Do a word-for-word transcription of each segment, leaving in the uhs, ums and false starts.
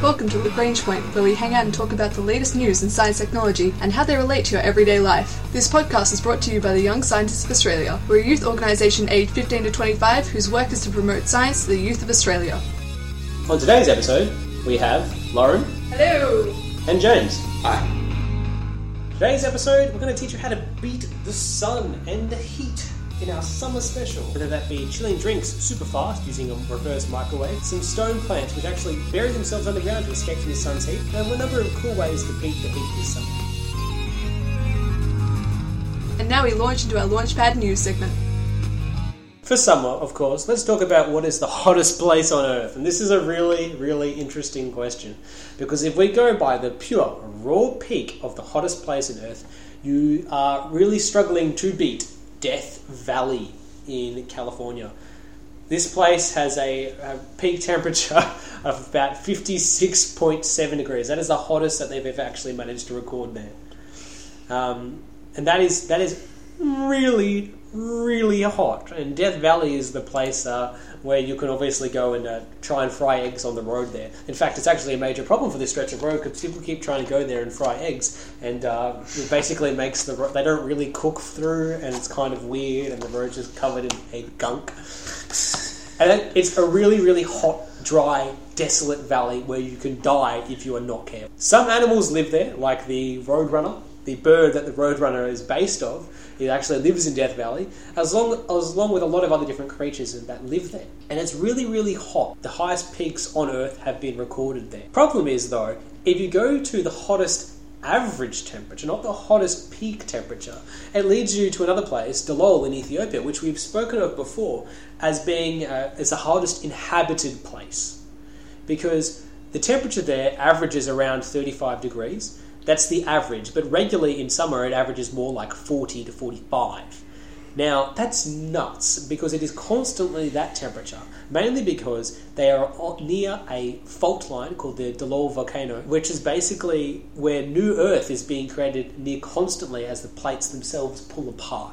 Welcome to Lagrange Point, where we hang out and talk about the latest news in science technology and how they relate to your everyday life. This podcast is brought to you by the Young Scientists of Australia. We're a youth organisation aged fifteen to twenty-five whose work is to promote science to the youth of Australia. On today's episode, we have Lauren. Hello. And James. Hi. Today's episode, we're going to teach you how to beat the sun and the heat in our summer special. Whether that be chilling drinks super fast using a reverse microwave, some stone plants which actually bury themselves underground to escape from the sun's heat, and a number of cool ways to beat the heat this summer. And now we launch into our Launchpad News segment. For summer, of course, let's talk about what is the hottest place on Earth. And this is a really, really interesting question. Because if we go by the pure, raw peak of the hottest place on Earth, you are really struggling to beat Death Valley in California. This place has a, a peak temperature of about fifty-six point seven degrees. That is the hottest that they've ever actually managed to record there. Um, and that is that is really... really hot, and Death Valley is the place uh, where you can obviously go and uh, try and fry eggs on the road there. In fact, it's actually a major problem for this stretch of road because people keep trying to go there and fry eggs, and uh, it basically makes the ro- they don't really cook through, and it's kind of weird, and the road's just covered in egg gunk. And it's a really, really hot, dry, desolate valley where you can die if you are not careful. Some animals live there, like the roadrunner. The bird that the roadrunner is based of, it actually lives in Death Valley, as long as long with a lot of other different creatures that live there. And it's really, really hot. The highest peaks on Earth have been recorded there. Problem is, though, if you go to the hottest average temperature, not the hottest peak temperature, it leads you to another place, Dallol in Ethiopia, which we've spoken of before as being uh, as the hardest inhabited place. Because the temperature there averages around thirty-five degrees. That's the average, but regularly in summer it averages more like forty to forty-five. Now, that's nuts, because it is constantly that temperature, mainly because they are near a fault line called the Delor volcano, which is basically where new Earth is being created near constantly as the plates themselves pull apart.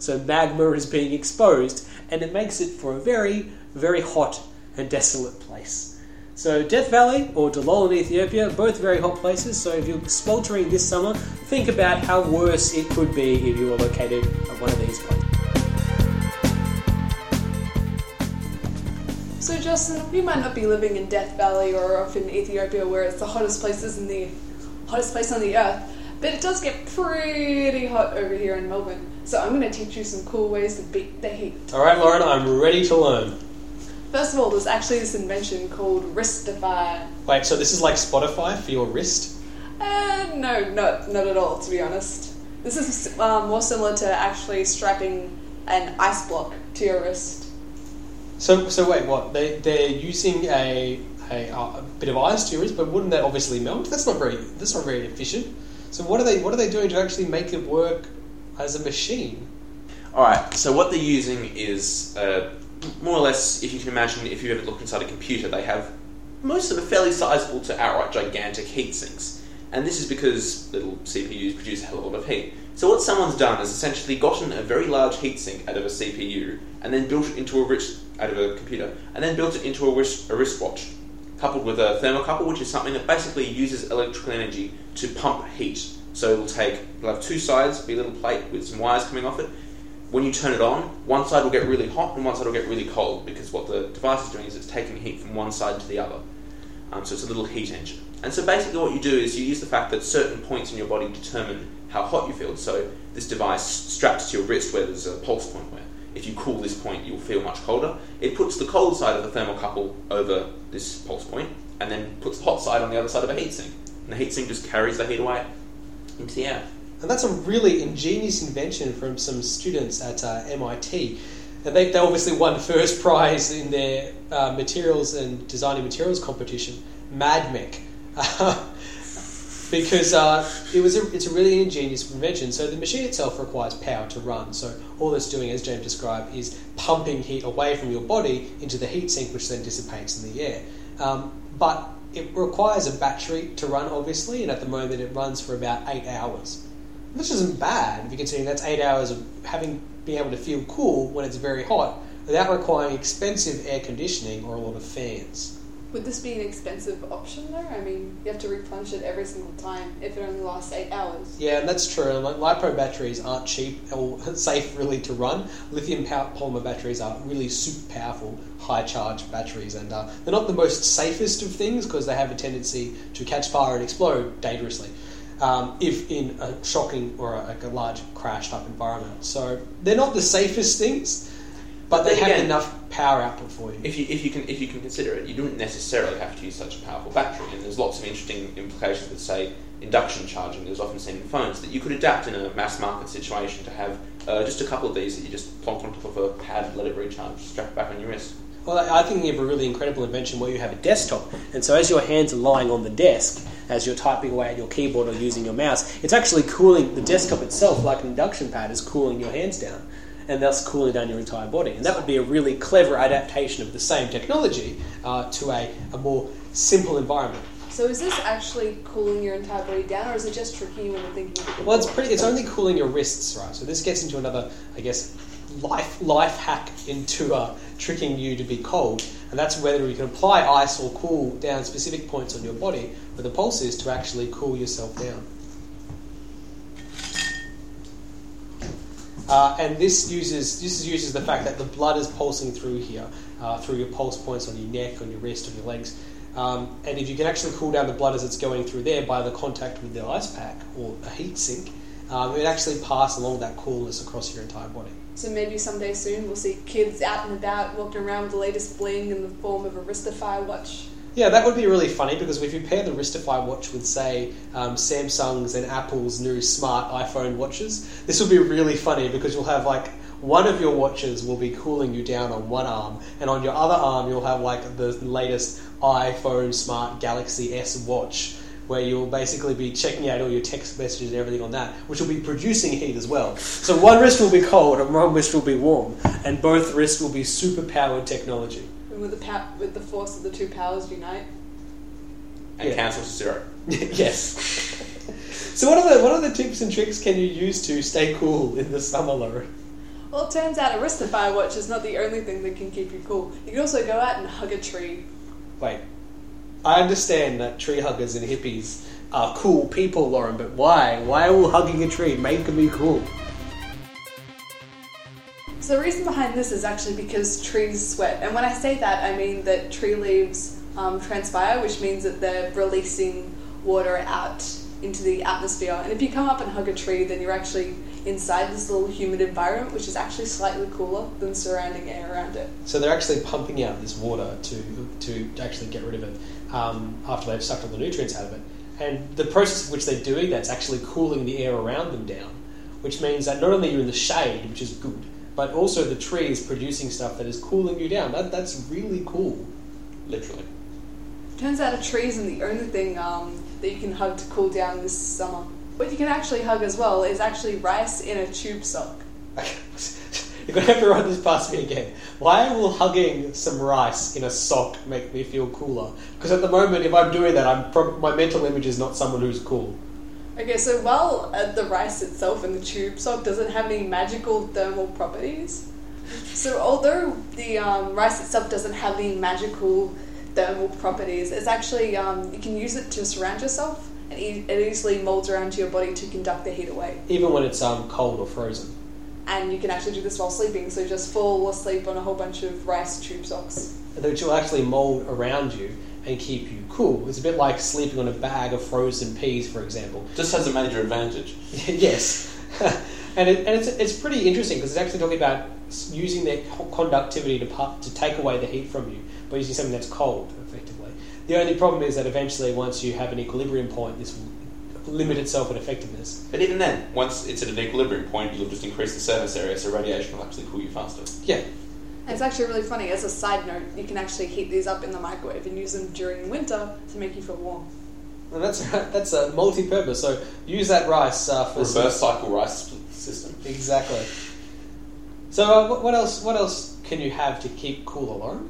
So magma is being exposed, and it makes it for a very, very hot and desolate place. So Death Valley or Dallol in Ethiopia, both very hot places, so if you're sweltering this summer, think about how worse it could be if you were located at one of these places. So Justin, we might not be living in Death Valley or off in Ethiopia where it's the hottest places in the hottest place on the earth, but it does get pretty hot over here in Melbourne, so I'm going to teach you some cool ways to beat the heat. Alright Lauren, I'm ready to learn. First of all, there's actually this invention called Wristify. Wait, so this is like Spotify for your wrist? Uh, no, not, not at all, to be honest. This is um, more similar to actually strapping an ice block to your wrist. So so wait, what? They, they're using a, a, a bit of ice to your wrist, but wouldn't that obviously melt? That's not very that's not very efficient. So what are they what are they doing to actually make it work as a machine? Alright, so what they're using is... Uh, more or less, if you can imagine, if you've ever looked inside a computer, they have most of them fairly sizable to outright gigantic heat sinks. And this is because little C P Us produce a hell of a lot of heat. So what someone's done is essentially gotten a very large heat sink out of a C P U, and then built it into a wrist, out of a computer, and then built it into a wrist a wristwatch, coupled with a thermocouple, which is something that basically uses electrical energy to pump heat. So it'll take, it'll have two sides, be a little plate with some wires coming off it. When you turn it on, one side will get really hot and one side will get really cold, because what the device is doing is it's taking heat from one side to the other. Um, so it's a little heat engine. And so basically what you do is you use the fact that certain points in your body determine how hot you feel. So this device straps to your wrist where there's a pulse point where if you cool this point, you'll feel much colder. It puts the cold side of the thermocouple over this pulse point and then puts the hot side on the other side of a heatsink. And the heatsink just carries the heat away into the air. And that's a really ingenious invention from some students at uh, M I T. And they, they obviously won first prize in their uh, materials and designing materials competition, MadMech. Uh, because uh, it was a, it's a really ingenious invention. So the machine itself requires power to run. So all it's doing, as James described, is pumping heat away from your body into the heat sink, which then dissipates in the air. Um, but it requires a battery to run, obviously, and at the moment it runs for about eight hours. Which isn't bad if you consider that's eight hours of having being able to feel cool when it's very hot without requiring expensive air conditioning or a lot of fans. Would this be an expensive option though? I mean, you have to replenish it every single time if it only lasts eight hours. Yeah, and that's true. Like, LiPo batteries aren't cheap or safe really to run. Lithium polymer batteries are really super powerful, high charge batteries, and uh, they're not the most safest of things because they have a tendency to catch fire and explode dangerously. Um, if in a shocking or a, a large crash type environment. So they're not the safest things, but they have again, enough power output for you. If you if you can if you can consider it, you don't necessarily have to use such a powerful battery. And there's lots of interesting implications with, say, induction charging is often seen in phones, that you could adapt in a mass market situation to have uh, just a couple of these that you just plonk on top of a pad, let it recharge, strap back on your wrist. Well, I think you have a really incredible invention where you have a desktop, and so as your hands are lying on the desk, as you're typing away at your keyboard or using your mouse, it's actually cooling the desktop itself, like an induction pad is cooling your hands down, and thus cooling down your entire body. And that would be a really clever adaptation of the same technology uh, to a, a more simple environment. So is this actually cooling your entire body down, or is it just tricking you when you're thinking? Well, it's pretty. It's only cooling your wrists, right? So this gets into another, I guess, life life hack into uh, tricking you to be cold, and that's whether you can apply ice or cool down specific points on your body where the pulse is to actually cool yourself down. Uh, and this uses this uses the fact that the blood is pulsing through here, uh, through your pulse points on your neck, on your wrist, on your legs. Um, and if you can actually cool down the blood as it's going through there by the contact with the ice pack or a heat sink, um, it would actually pass along that coolness across your entire body. So maybe someday soon we'll see kids out and about walking around with the latest bling in the form of a Wristify watch. Yeah, that would be really funny because if you pair the Wristify watch with, say, um, Samsung's and Apple's new smart iPhone watches, this would be really funny because you'll have, like, one of your watches will be cooling you down on one arm, and on your other arm you'll have, like, the latest iPhone smart Galaxy S watch, where you'll basically be checking out all your text messages and everything on that, which will be producing heat as well. So one wrist will be cold and one wrist will be warm, and both wrists will be super-powered technology. And with the, pow- with the force of the two powers unite? And yeah. Cancel to zero. Yes. So what are the what are the tips and tricks can you use to stay cool in the summer, Lauren? Well, it turns out a Wristify watch is not the only thing that can keep you cool. You can also go out and hug a tree. Wait. I understand that tree huggers and hippies are cool people, Lauren, but why? Why will hugging a tree make me cool? So the reason behind this is actually because trees sweat. And when I say that, I mean that tree leaves um, transpire, which means that they're releasing water out into the atmosphere. And if you come up and hug a tree, then you're actually inside this little humid environment, which is actually slightly cooler than surrounding air around it. So they're actually pumping out this water to to actually get rid of it um, after they've sucked all the nutrients out of it. And the process in which they're doing that's actually cooling the air around them down, which means that not only you're in the shade, which is good, but also the tree is producing stuff that is cooling you down. That That's really cool. Literally. Turns out a tree isn't the only thing um, that you can hug to cool down this summer. What you can actually hug as well is actually rice in a tube sock. You're going to have to run this past me again. Why will hugging some rice in a sock make me feel cooler? Because at the moment, if I'm doing that, I'm pro- my mental image is not someone who's cool. Okay, so while uh, the rice itself in the tube sock doesn't have any magical thermal properties, so although the um, rice itself doesn't have any magical thermal properties, it's actually, um, you can use it to surround yourself. And it easily molds around to your body to conduct the heat away. Even when it's um, cold or frozen. And you can actually do this while sleeping, so you just fall asleep on a whole bunch of rice tube socks. Which will actually mold around you and keep you cool. It's a bit like sleeping on a bag of frozen peas, for example. Just has a major advantage. Yes. And it, and it's it's pretty interesting because it's actually talking about using their conductivity to part, to take away the heat from you, but using something that's cold, effectively. The only problem is that eventually, once you have an equilibrium point, this will limit itself in effectiveness. But even then, once it's at an equilibrium point, you'll just increase the surface area, so radiation will actually cool you faster. Yeah. And it's actually really funny. As a side note, you can actually heat these up in the microwave and use them during winter to make you feel warm. And that's that's a multi-purpose. So use that rice uh, for reverse some... cycle rice system. Exactly. So uh, what else? What else can you have to keep cool, Lauren?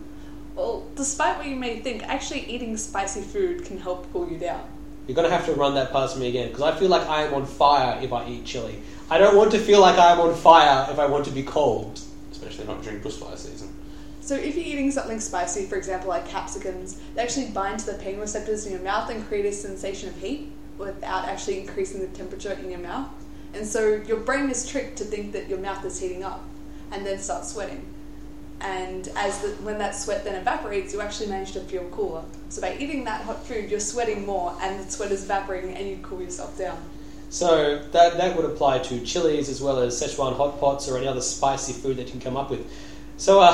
Well, despite what you may think, actually eating spicy food can help cool you down. You're going to have to run that past me again, because I feel like I am on fire if I eat chili. I don't want to feel like I am on fire if I want to be cold. Especially not during bushfire season. So if you're eating something spicy, for example like capsicums, they actually bind to the pain receptors in your mouth and create a sensation of heat without actually increasing the temperature in your mouth. And so your brain is tricked to think that your mouth is heating up and then starts sweating. And as the, when that sweat then evaporates, you actually manage to feel cooler. So by eating that hot food, you're sweating more and the sweat is evaporating and you cool yourself down. So that, that would apply to chilies as well as Sichuan hot pots or any other spicy food that you can come up with. So uh,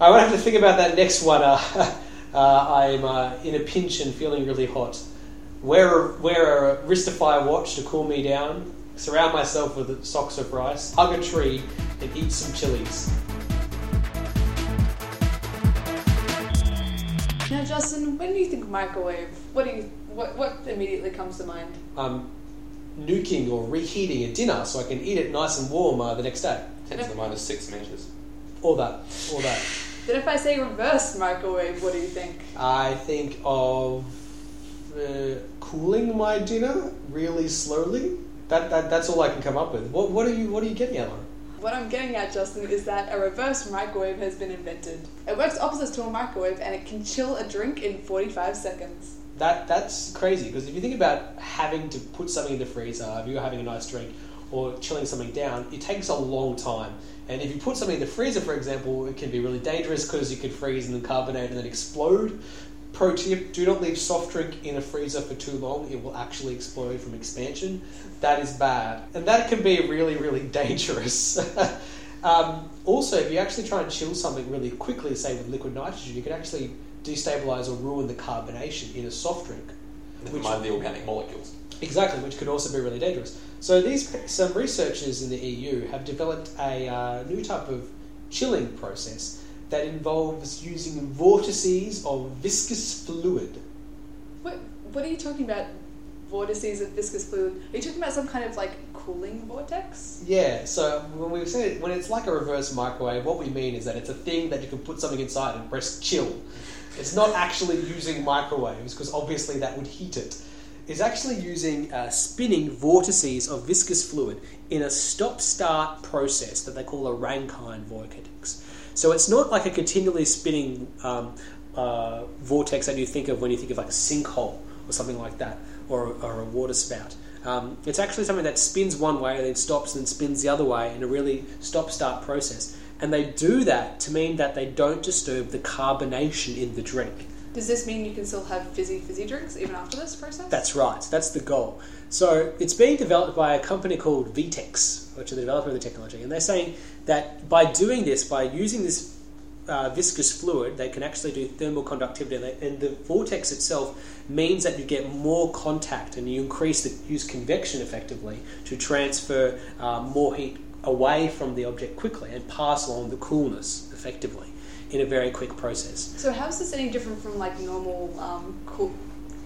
I would have to think about that next one. Uh, uh, I'm uh, in a pinch and feeling really hot. Wear a, wear a Wristify watch to cool me down. Surround myself with socks of rice. Hug a tree and eat some chilies. Now, Justin, when you think microwave, what do you what what immediately comes to mind? Um, nuking or reheating a dinner so I can eat it nice and warm uh, the next day. Ten to the minus six meters. All that, all that. Then, if I say reverse microwave, what do you think? I think of uh, cooling my dinner really slowly. That that that's all I can come up with. What what are you what are you getting at, Lauren? What I'm getting at, Justin, is that a reverse microwave has been invented. It works opposite to a microwave and it can chill a drink in forty-five seconds. That That's crazy, because if you think about having to put something in the freezer, if you're having a nice drink or chilling something down, it takes a long time. And if you put something in the freezer, for example, it can be really dangerous because you could freeze and then carbonate and then explode. Pro tip, do not leave soft drink in a freezer for too long. It will actually explode from expansion. That is bad. And that can be really, really dangerous. um, also, if you actually try and chill something really quickly, say with liquid nitrogen, you can actually destabilize or ruin the carbonation in a soft drink. Never mind the organic molecules. Exactly, which could also be really dangerous. So these some researchers in the E U have developed a uh, new type of chilling process that involves using vortices of viscous fluid. What What are you talking about? Vortices of viscous fluid? Are you talking about some kind of like cooling vortex? Yeah. So when we say when it's like a reverse microwave, what we mean is that it's a thing that you can put something inside and press chill. It's not actually using microwaves because obviously that would heat it. It's actually using uh, spinning vortices of viscous fluid in a stop-start process that they call a Rankine vortex. So it's not like a continually spinning um, uh, vortex that you think of when you think of like a sinkhole or something like that, or, or a water spout. Um, it's actually something that spins one way and then stops and then spins the other way in a really stop-start process. And they do that to mean that they don't disturb the carbonation in the drink. Does this mean you can still have fizzy, fizzy drinks even after this process? That's right. That's the goal. So it's being developed by a company called Vitex, which are the developer of the technology. And they're saying that by doing this, by using this uh, viscous fluid, they can actually do thermal conductivity. And, they, and the vortex itself means that you get more contact and you increase the use convection effectively to transfer uh, more heat away from the object quickly and pass along the coolness effectively in a very quick process. So how is this any different from like normal um, cool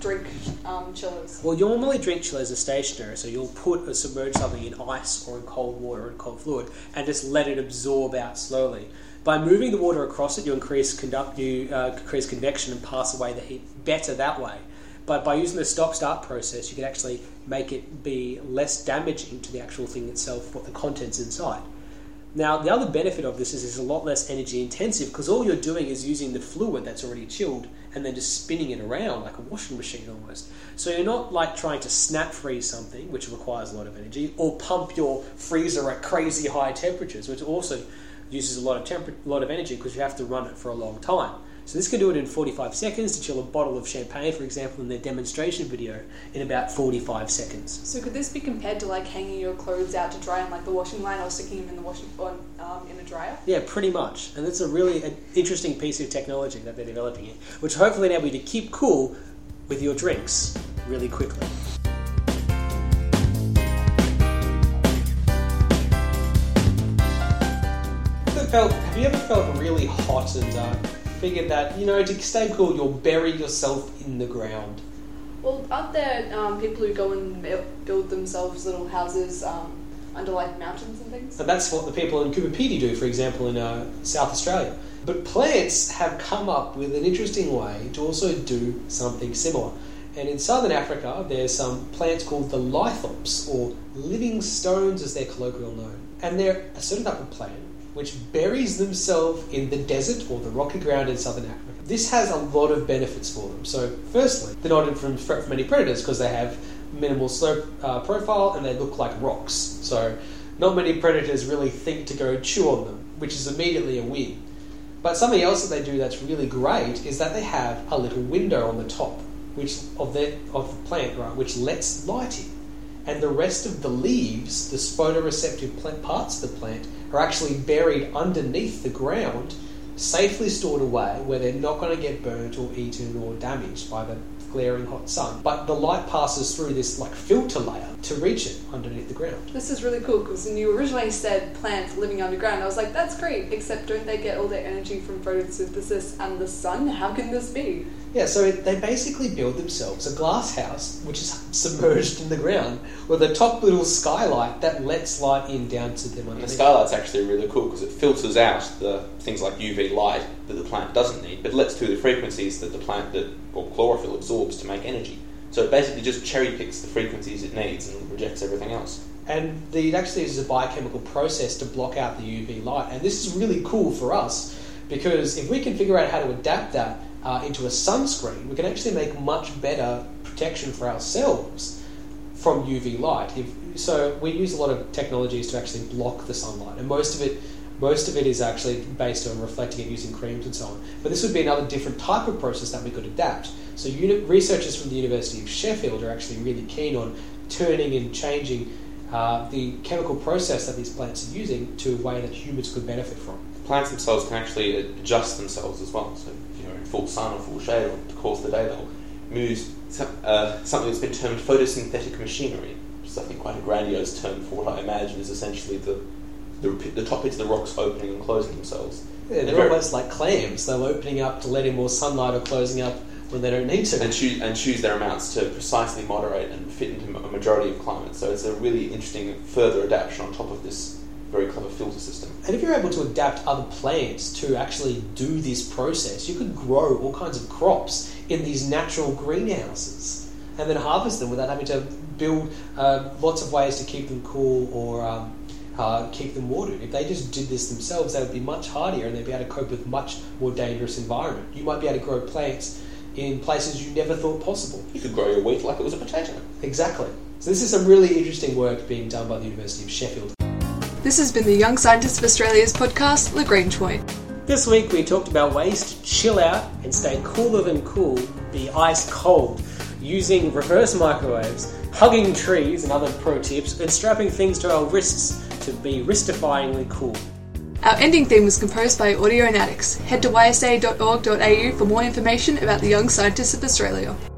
drink um, chillers? Well, normally drink chillers are stationary, so you'll put or submerge something in ice or in cold water or in cold fluid and just let it absorb out slowly. By moving the water across it, you increase conduct, you uh, increase convection and pass away the heat better that way. But by using the stop-start process, you can actually make it be less damaging to the actual thing itself, what the contents inside. Now, the other benefit of this is it's a lot less energy intensive because all you're doing is using the fluid that's already chilled and then just spinning it around like a washing machine almost. So you're not like trying to snap freeze something, which requires a lot of energy, or pump your freezer at crazy high temperatures, which also uses a lot of temp- lot of energy because you have to run it for a long time. So this can do it in forty-five seconds to chill a bottle of champagne, for example, in their demonstration video in about forty-five seconds. So could this be compared to like hanging your clothes out to dry on like the washing line or sticking them in the washing on, um, in a dryer? Yeah, pretty much. And it's a really an interesting piece of technology that they're developing here, which hopefully enable you to keep cool with your drinks really quickly. Have you ever felt really hot and dark? Uh, Figured that, you know, to stay cool, you'll bury yourself in the ground. Well, aren't there um, people who go and build themselves little houses um, under, like, mountains and things? And that's what the people in Coober Pedy do, for example, in uh, South Australia. But plants have come up with an interesting way to also do something similar. And in southern Africa, there's some plants called the lithops, or living stones as they're colloquially known. And they're a certain type of plant which buries themselves in the desert or the rocky ground in southern Africa. This has a lot of benefits for them. So firstly, they're not in from threat from any predators because they have minimal slope uh, profile and they look like rocks. So not many predators really think to go chew on them, which is immediately a win. But something else that they do that's really great is that they have a little window on the top which of the, of the plant, right, which lets light in. And the rest of the leaves, the photoreceptive plant, parts of the plant, are actually buried underneath the ground, safely stored away where they're not going to get burnt or eaten or damaged by the glaring hot sun. But the light passes through this like filter layer to reach it underneath the ground. This is really cool because when you originally said plants living underground, I was like, that's great, except don't they get all their energy from photosynthesis and the sun? How can this be? Yeah, so it, they basically build themselves a glass house which is submerged in the ground with a top little skylight that lets light in down to them underneath. And the skylight's actually really cool because it filters out the things like U V light that the plant doesn't need, but lets through the frequencies that the plant that or chlorophyll absorbs to make energy. So it basically just cherry picks the frequencies it needs and rejects everything else. And the, it actually uses a biochemical process to block out the U V light. And this is really cool for us because if we can figure out how to adapt that uh, into a sunscreen, we can actually make much better protection for ourselves from U V light. If, so we use a lot of technologies to actually block the sunlight, and most of it Most of it is actually based on reflecting it using creams and so on. But this would be another different type of process that we could adapt. So uni- researchers from the University of Sheffield are actually really keen on turning and changing uh, the chemical process that these plants are using to a way that humans could benefit from. The plants themselves can actually adjust themselves as well. So if you're in full sun or full shade or the course of the day, they'll move some, uh, something that's been termed photosynthetic machinery, which is I think quite a grandiose term for what I imagine is essentially the The, the top bits of the rocks opening and closing themselves. Yeah, they're, they're almost like clams. They're opening up to let in more sunlight or closing up when they don't need to. And choose, and choose their amounts to precisely moderate and fit into a majority of climates. So it's a really interesting further adaptation on top of this very clever filter system. And if you're able to adapt other plants to actually do this process, you could grow all kinds of crops in these natural greenhouses and then harvest them without having to build uh, lots of ways to keep them cool or... Um, Uh, keep them watered. If they just did this themselves, they would be much hardier and they'd be able to cope with much more dangerous environment. You might be able to grow plants in places you never thought possible. You could grow your wheat like it was a potato. Exactly. So this is some really interesting work being done by the University of Sheffield. This has been the Young Scientists of Australia's podcast, Lagrange Point. This week we talked about ways to chill out and stay cooler than cool, be ice cold, using reverse microwaves, hugging trees and other pro tips, and strapping things to our wrists to be wristifyingly cool. Our ending theme was composed by Audionatics. Head to y s a dot org dot a u for more information about the Young Scientists of Australia.